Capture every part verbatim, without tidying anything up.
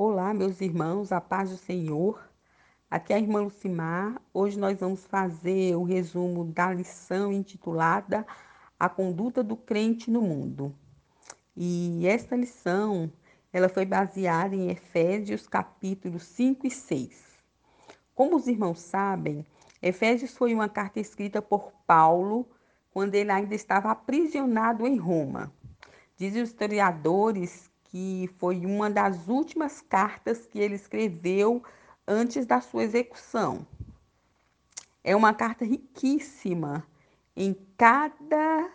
Olá, meus irmãos, a paz do Senhor. Aqui é a irmã Lucimar. Hoje nós vamos fazer o resumo da lição intitulada A Conduta do Crente no Mundo. E esta lição, ela foi baseada em Efésios capítulos cinco e seis. Como os irmãos sabem, Efésios foi uma carta escrita por Paulo quando ele ainda estava aprisionado em Roma. Dizem os historiadores que foi uma das últimas cartas que ele escreveu antes da sua execução. É uma carta riquíssima em cada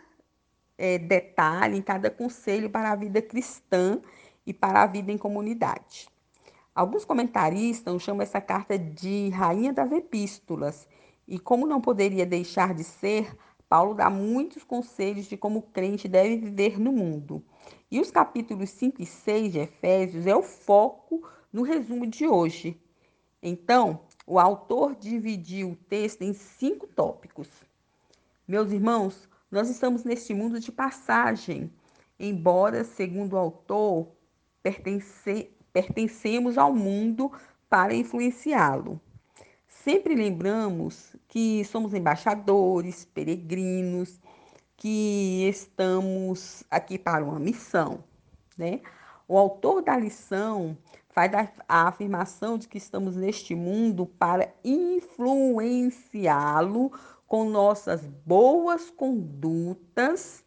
é, detalhe, em cada conselho para a vida cristã e para a vida em comunidade. Alguns comentaristas chamam essa carta de Rainha das Epístolas, e como não poderia deixar de ser, Paulo dá muitos conselhos de como o crente deve viver no mundo. E os capítulos cinco e seis de Efésios é o foco no resumo de hoje. Então, o autor dividiu o texto em cinco tópicos. Meus irmãos, nós estamos neste mundo de passagem, embora, segundo o autor, pertence, pertencemos ao mundo para influenciá-lo. Sempre lembramos que somos embaixadores, peregrinos, que estamos aqui para uma missão, né? O autor da lição faz a, a afirmação de que estamos neste mundo para influenciá-lo com nossas boas condutas,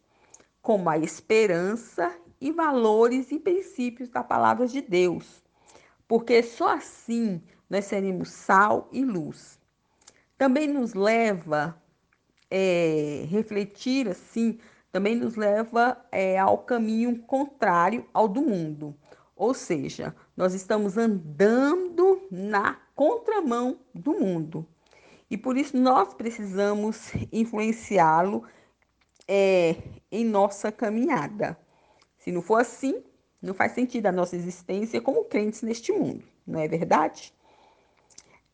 como a esperança e valores e princípios da palavra de Deus, porque só assim nós seremos sal e luz. Também nos leva, é, refletir assim, também nos leva é, ao caminho contrário ao do mundo. Ou seja, nós estamos andando na contramão do mundo. E por isso nós precisamos influenciá-lo é, em nossa caminhada. Se não for assim, não faz sentido a nossa existência como crentes neste mundo, não é verdade?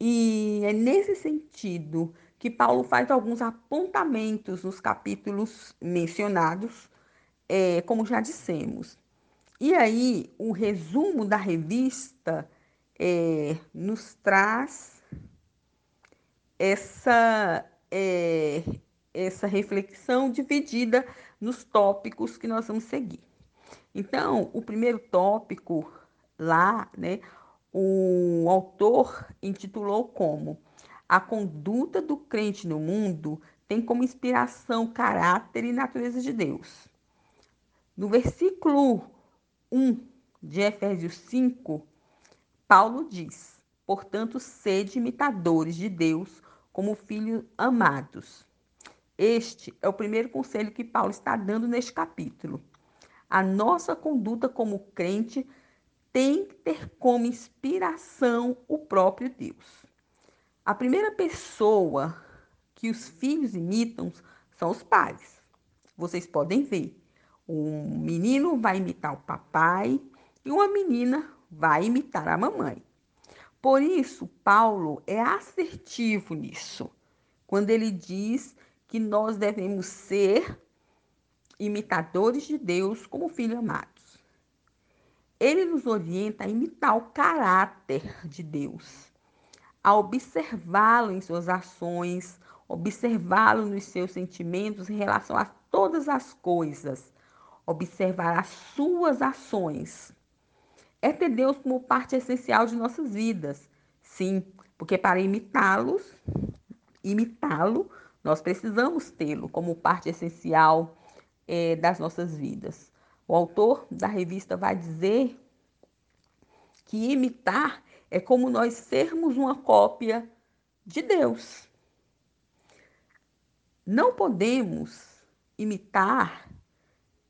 E é nesse sentido que Paulo faz alguns apontamentos nos capítulos mencionados, é, como já dissemos. E aí, o resumo da revista é, nos traz essa, é, essa reflexão dividida nos tópicos que nós vamos seguir. Então, o primeiro tópico lá, né, o autor intitulou como A Conduta do Crente no Mundo tem como inspiração, caráter e natureza de Deus. No versículo um de Efésios cinco, Paulo diz: portanto, sede imitadores de Deus como filhos amados. Este é o primeiro conselho que Paulo está dando neste capítulo. A nossa conduta como crente tem que ter como inspiração o próprio Deus. A primeira pessoa que os filhos imitam são os pais. Vocês podem ver, um menino vai imitar o papai e uma menina vai imitar a mamãe. Por isso, Paulo é assertivo nisso, quando ele diz que nós devemos ser imitadores de Deus como filhos amados. Ele nos orienta a imitar o caráter de Deus, a observá-lo em suas ações, observá-lo nos seus sentimentos em relação a todas as coisas, observar as suas ações. É ter Deus como parte essencial de nossas vidas, sim, porque para imitá-los, imitá-lo, nós precisamos tê-lo como parte essencial é, das nossas vidas. O autor da revista vai dizer que imitar é como nós sermos uma cópia de Deus. Não podemos imitar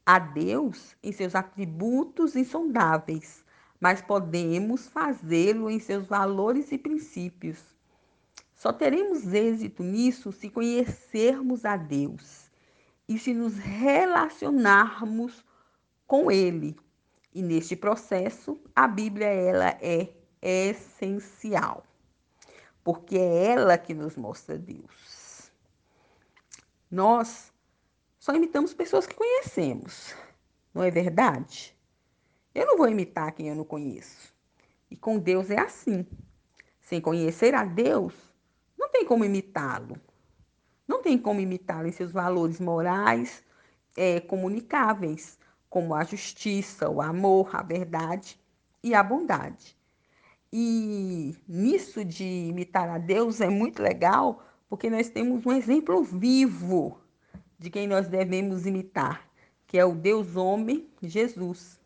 a Deus em seus atributos insondáveis, mas podemos fazê-lo em seus valores e princípios. Só teremos êxito nisso se conhecermos a Deus e se nos relacionarmos com Ele. E neste processo, a Bíblia, ela é essencial, porque é ela que nos mostra Deus. Nós só imitamos pessoas que conhecemos, não é verdade? Eu não vou imitar quem eu não conheço. E com Deus é assim. Sem conhecer a Deus, não tem como imitá-lo. Não tem como imitá-lo em seus valores morais, é, comunicáveis, como a justiça, o amor, a verdade e a bondade. E nisso de imitar a Deus é muito legal, porque nós temos um exemplo vivo de quem nós devemos imitar, que é o Deus-homem, Jesus,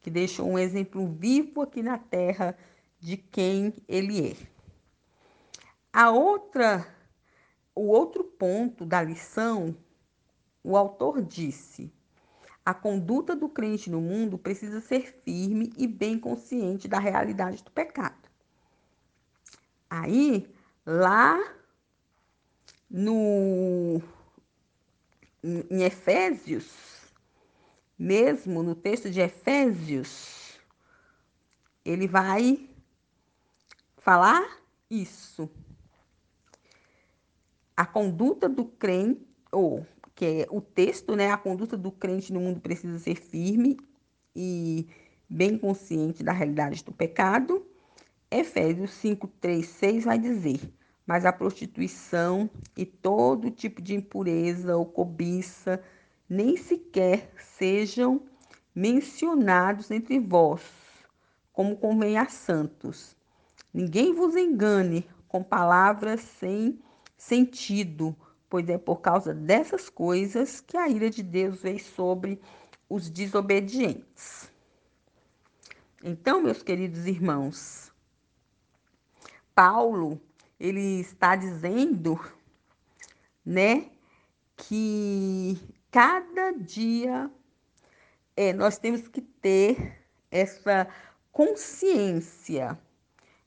que deixou um exemplo vivo aqui na terra de quem ele é. A outra, o outro ponto da lição, o autor disse: a conduta do crente no mundo precisa ser firme e bem consciente da realidade do pecado. Aí, lá no, em Efésios, mesmo no texto de Efésios, ele vai falar isso. A conduta do crente, ou... que é o texto, né? A conduta do crente no mundo precisa ser firme e bem consciente da realidade do pecado. Efésios cinco, três, seis vai dizer: mas a prostituição e todo tipo de impureza ou cobiça nem sequer sejam mencionados entre vós, como convém a santos. Ninguém vos engane com palavras sem sentido, pois é por causa dessas coisas que a ira de Deus veio sobre os desobedientes. Então, meus queridos irmãos, Paulo, ele está dizendo, né, que cada dia é, nós temos que ter essa consciência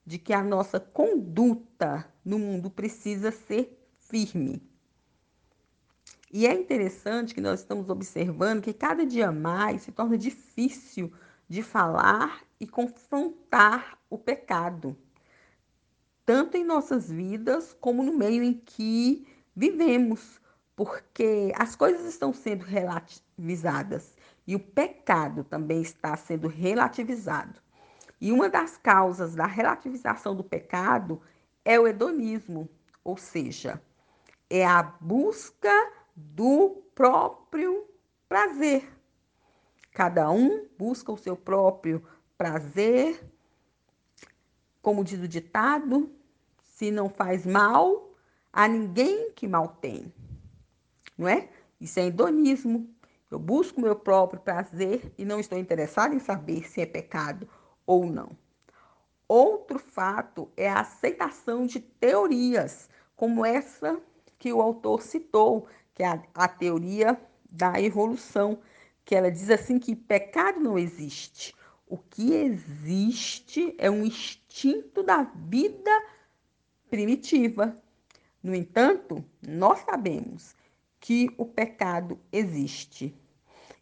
de que a nossa conduta no mundo precisa ser firme. E é interessante que nós estamos observando que cada dia mais se torna difícil de falar e confrontar o pecado, tanto em nossas vidas como no meio em que vivemos, porque as coisas estão sendo relativizadas e o pecado também está sendo relativizado. E uma das causas da relativização do pecado é o hedonismo, ou seja, é a busca do próprio prazer. Cada um busca o seu próprio prazer. Como diz o ditado, se não faz mal a ninguém, que mal tem. Não é? Isso é hedonismo. Eu busco o meu próprio prazer e não estou interessado em saber se é pecado ou não. Outro fato é a aceitação de teorias como essa que o autor citou, que é a, a teoria da evolução, que ela diz assim que pecado não existe. O que existe é um instinto da vida primitiva. No entanto, nós sabemos que o pecado existe.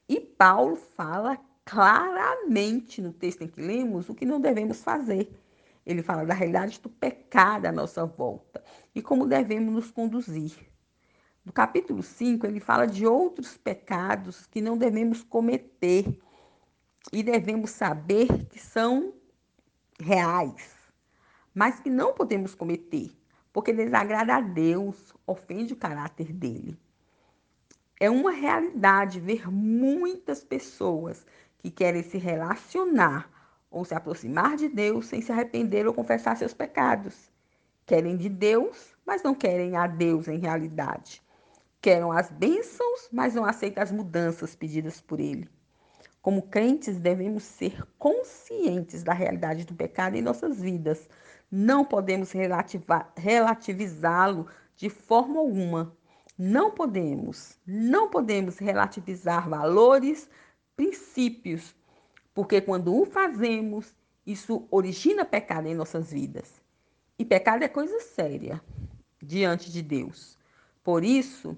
E Paulo fala claramente no texto em que lemos o que não devemos fazer. Ele fala da realidade do pecado à nossa volta e como devemos nos conduzir. No capítulo cinco, ele fala de outros pecados que não devemos cometer e devemos saber que são reais, mas que não podemos cometer, porque desagrada a Deus, ofende o caráter dele. É uma realidade ver muitas pessoas que querem se relacionar ou se aproximar de Deus sem se arrepender ou confessar seus pecados. Querem de Deus, mas não querem a Deus em realidade. Querem as bênçãos, mas não aceitam as mudanças pedidas por Ele. Como crentes, devemos ser conscientes da realidade do pecado em nossas vidas. Não podemos relativizá-lo de forma alguma. Não podemos, não podemos relativizar valores, princípios, porque quando o fazemos, isso origina pecado em nossas vidas. E pecado é coisa séria diante de Deus. Por isso,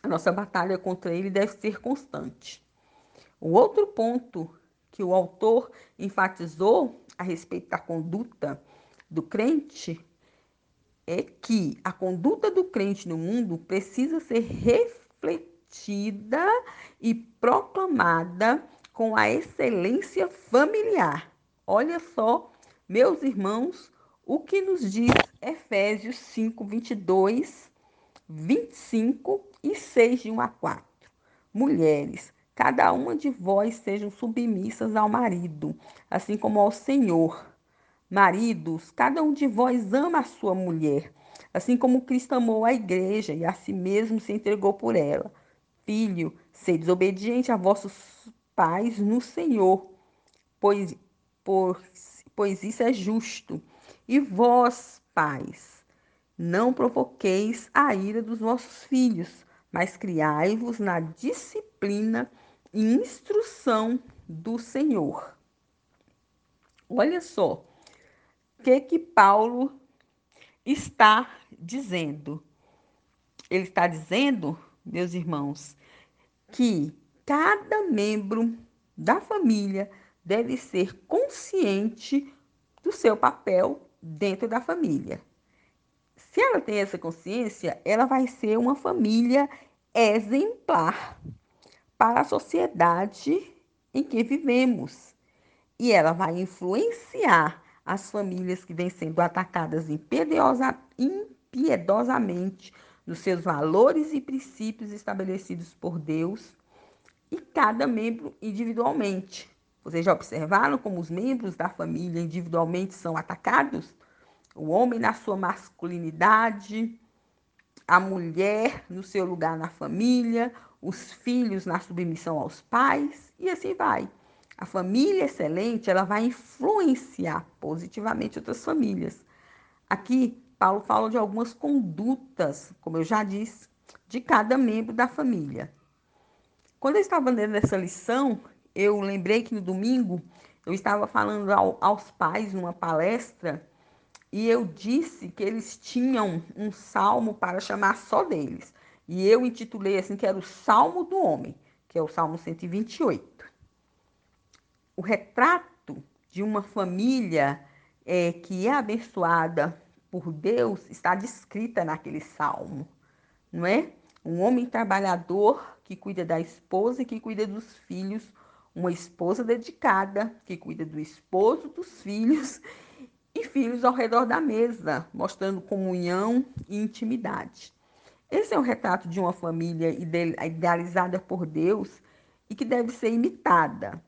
a nossa batalha contra ele deve ser constante. O outro ponto que o autor enfatizou a respeito da conduta do crente é que a conduta do crente no mundo precisa ser refletida e proclamada com a excelência familiar. Olha só Meus irmãos, o que nos diz Efésios cinco, vinte e dois, vinte e cinco e seis, de um a quatro? Mulheres, cada uma de vós sejam submissas ao marido, assim como ao Senhor. Maridos, cada um de vós ama a sua mulher, assim como Cristo amou a igreja e a si mesmo se entregou por ela. Filho, sedes obediente a vossos pais no Senhor, pois, por, pois isso é justo. E vós, pais, não provoqueis a ira dos vossos filhos, mas criai-vos na disciplina e instrução do Senhor. Olha só. O que que Paulo está dizendo? Ele está dizendo, meus irmãos, que cada membro da família deve ser consciente do seu papel dentro da família. Se ela tem essa consciência, ela vai ser uma família exemplar para a sociedade em que vivemos. E ela vai influenciar as famílias que vêm sendo atacadas impiedosa, impiedosamente nos seus valores e princípios estabelecidos por Deus, e cada membro individualmente. Vocês já observaram como os membros da família individualmente são atacados? O homem na sua masculinidade, a mulher no seu lugar na família, os filhos na submissão aos pais, e assim vai. A família excelente, ela vai influenciar positivamente outras famílias. Aqui, Paulo fala de algumas condutas, como eu já disse, de cada membro da família. Quando eu estava lendo essa lição, eu lembrei que no domingo eu estava falando ao, aos pais numa palestra e eu disse que eles tinham um salmo para chamar só deles. E eu intitulei assim que era o Salmo do Homem, que é o Salmo cento e vinte e oito. O retrato de uma família é, que é abençoada por Deus está descrita naquele salmo, não é? Um homem trabalhador que cuida da esposa e que cuida dos filhos, uma esposa dedicada que cuida do esposo, dos filhos e filhos ao redor da mesa, mostrando comunhão e intimidade. Esse é o retrato de uma família idealizada por Deus e que deve ser imitada.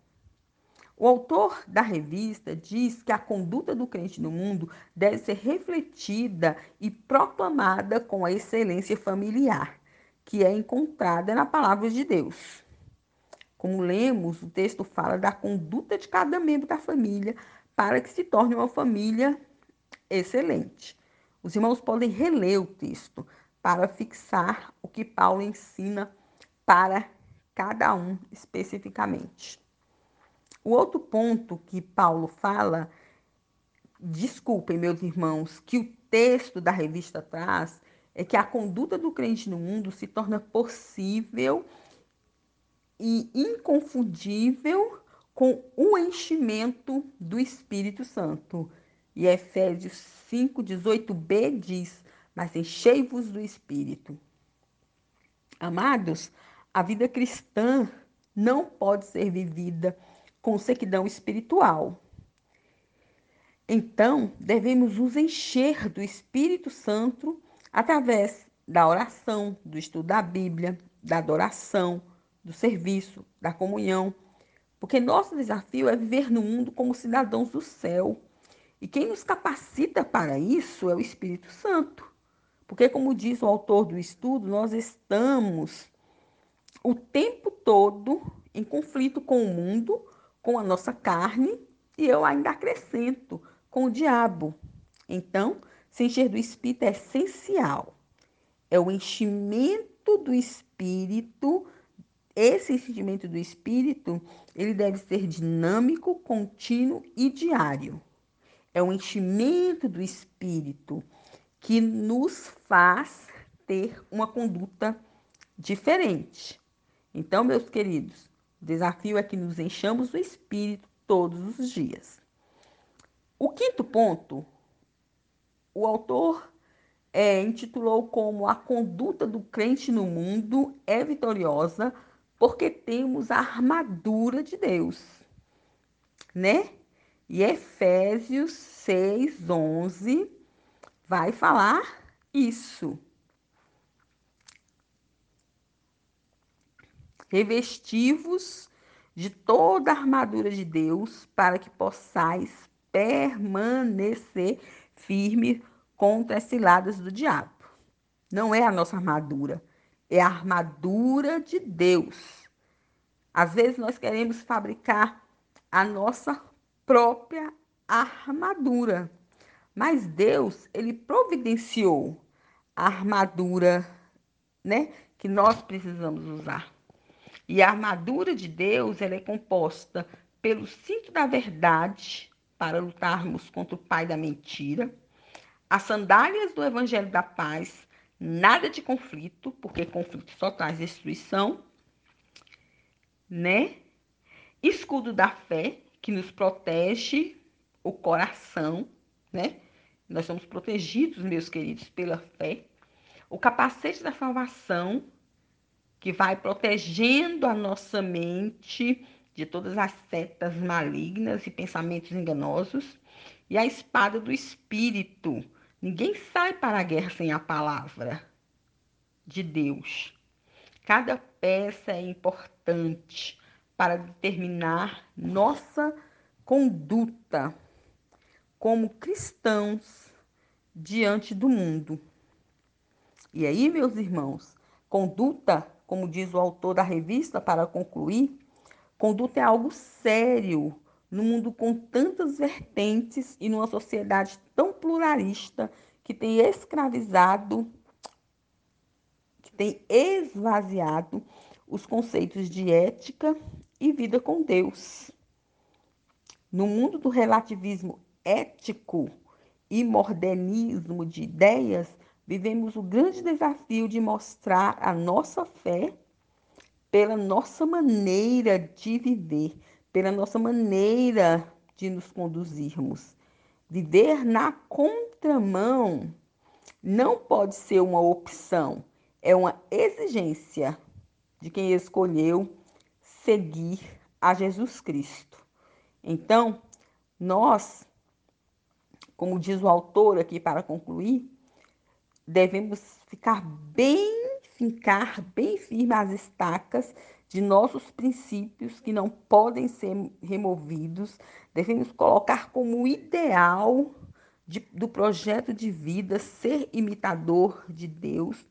O autor da revista diz que a conduta do crente no mundo deve ser refletida e proclamada com a excelência familiar, que é encontrada na palavra de Deus. Como lemos, o texto fala da conduta de cada membro da família para que se torne uma família excelente. Os irmãos podem reler o texto para fixar o que Paulo ensina para cada um especificamente. O outro ponto que Paulo fala, desculpem, meus irmãos, que o texto da revista traz, é que a conduta do crente no mundo se torna possível e inconfundível com o enchimento do Espírito Santo. E Efésios cinco, dezoito b diz, mas enchei-vos do Espírito. Amados, a vida cristã não pode ser vivida com sequidão espiritual. Então, devemos nos encher do Espírito Santo através da oração, do estudo da Bíblia, da adoração, do serviço, da comunhão, porque nosso desafio é viver no mundo como cidadãos do céu. E quem nos capacita para isso é o Espírito Santo. Porque, como diz o autor do estudo, nós estamos o tempo todo em conflito com o mundo, com a nossa carne, e eu ainda acrescento, com o diabo. Então, se encher do Espírito é essencial. É o enchimento do Espírito, esse enchimento do Espírito, ele deve ser dinâmico, contínuo e diário. É o enchimento do Espírito que nos faz ter uma conduta diferente. Então, meus queridos, o desafio é que nos enchamos do Espírito todos os dias. O quinto ponto, o autor é, intitulou como a conduta do crente no mundo é vitoriosa porque temos a armadura de Deus, né? E Efésios seis, onze vai falar isso. Revesti-vos de toda a armadura de Deus, para que possais permanecer firme contra as ciladas do diabo. Não é a nossa armadura, é a armadura de Deus. Às vezes nós queremos fabricar a nossa própria armadura, mas Deus, ele providenciou a armadura, né, que nós precisamos usar. E a armadura de Deus, ela é composta pelo cinto da verdade, para lutarmos contra o pai da mentira, as sandálias do evangelho da paz, nada de conflito, porque conflito só traz destruição, né? Escudo da fé, que nos protege o coração, né? Nós somos protegidos, meus queridos, pela fé. O capacete da salvação, que vai protegendo a nossa mente de todas as setas malignas e pensamentos enganosos. E a espada do Espírito. Ninguém sai para a guerra sem a palavra de Deus. Cada peça é importante para determinar nossa conduta como cristãos diante do mundo. E aí, meus irmãos, conduta, como diz o autor da revista, para concluir, conduta é algo sério no mundo com tantas vertentes e numa sociedade tão pluralista que tem escravizado, que tem esvaziado os conceitos de ética e vida com Deus. No mundo do relativismo ético e modernismo de ideias, vivemos o grande desafio de mostrar a nossa fé pela nossa maneira de viver, pela nossa maneira de nos conduzirmos. Viver na contramão não pode ser uma opção, é uma exigência de quem escolheu seguir a Jesus Cristo. Então, nós, como diz o autor aqui para concluir, devemos ficar bem, fincar bem firme as estacas de nossos princípios que não podem ser removidos. Devemos colocar como ideal de, do projeto de vida ser imitador de Deus.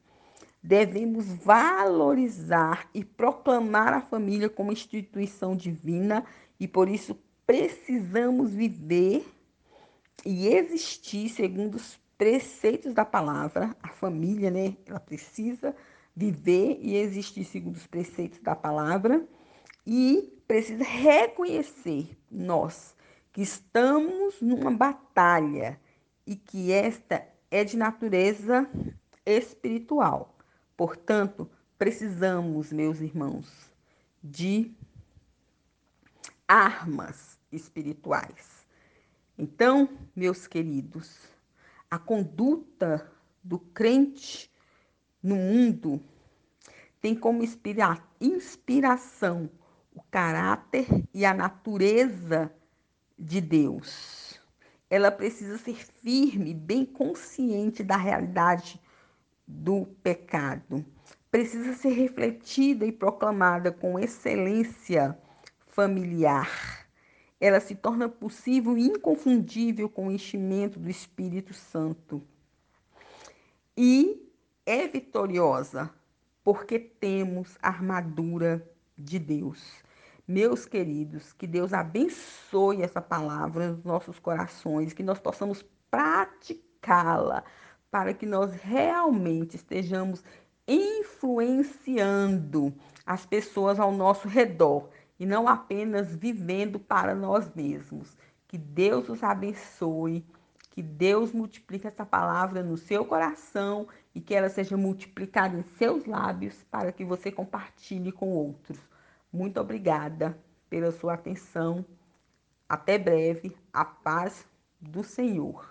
Devemos valorizar e proclamar a família como instituição divina e, por isso, precisamos viver e existir segundo os preceitos da palavra. A família, né? Ela precisa viver e existir segundo os preceitos da palavra e precisa reconhecer nós que estamos numa batalha e que esta é de natureza espiritual. Portanto, precisamos, meus irmãos, de armas espirituais. Então, meus queridos, a conduta do crente no mundo tem como inspira- inspiração o caráter e a natureza de Deus. Ela precisa ser firme, bem consciente da realidade do pecado. Precisa ser refletida e proclamada com excelência familiar. Ela se torna possível e inconfundível com o enchimento do Espírito Santo. E é vitoriosa, porque temos a armadura de Deus. Meus queridos, que Deus abençoe essa palavra nos nossos corações, que nós possamos praticá-la, para que nós realmente estejamos influenciando as pessoas ao nosso redor, e não apenas vivendo para nós mesmos. Que Deus os abençoe, que Deus multiplique essa palavra no seu coração e que ela seja multiplicada em seus lábios para que você compartilhe com outros. Muito obrigada pela sua atenção. Até breve. A paz do Senhor.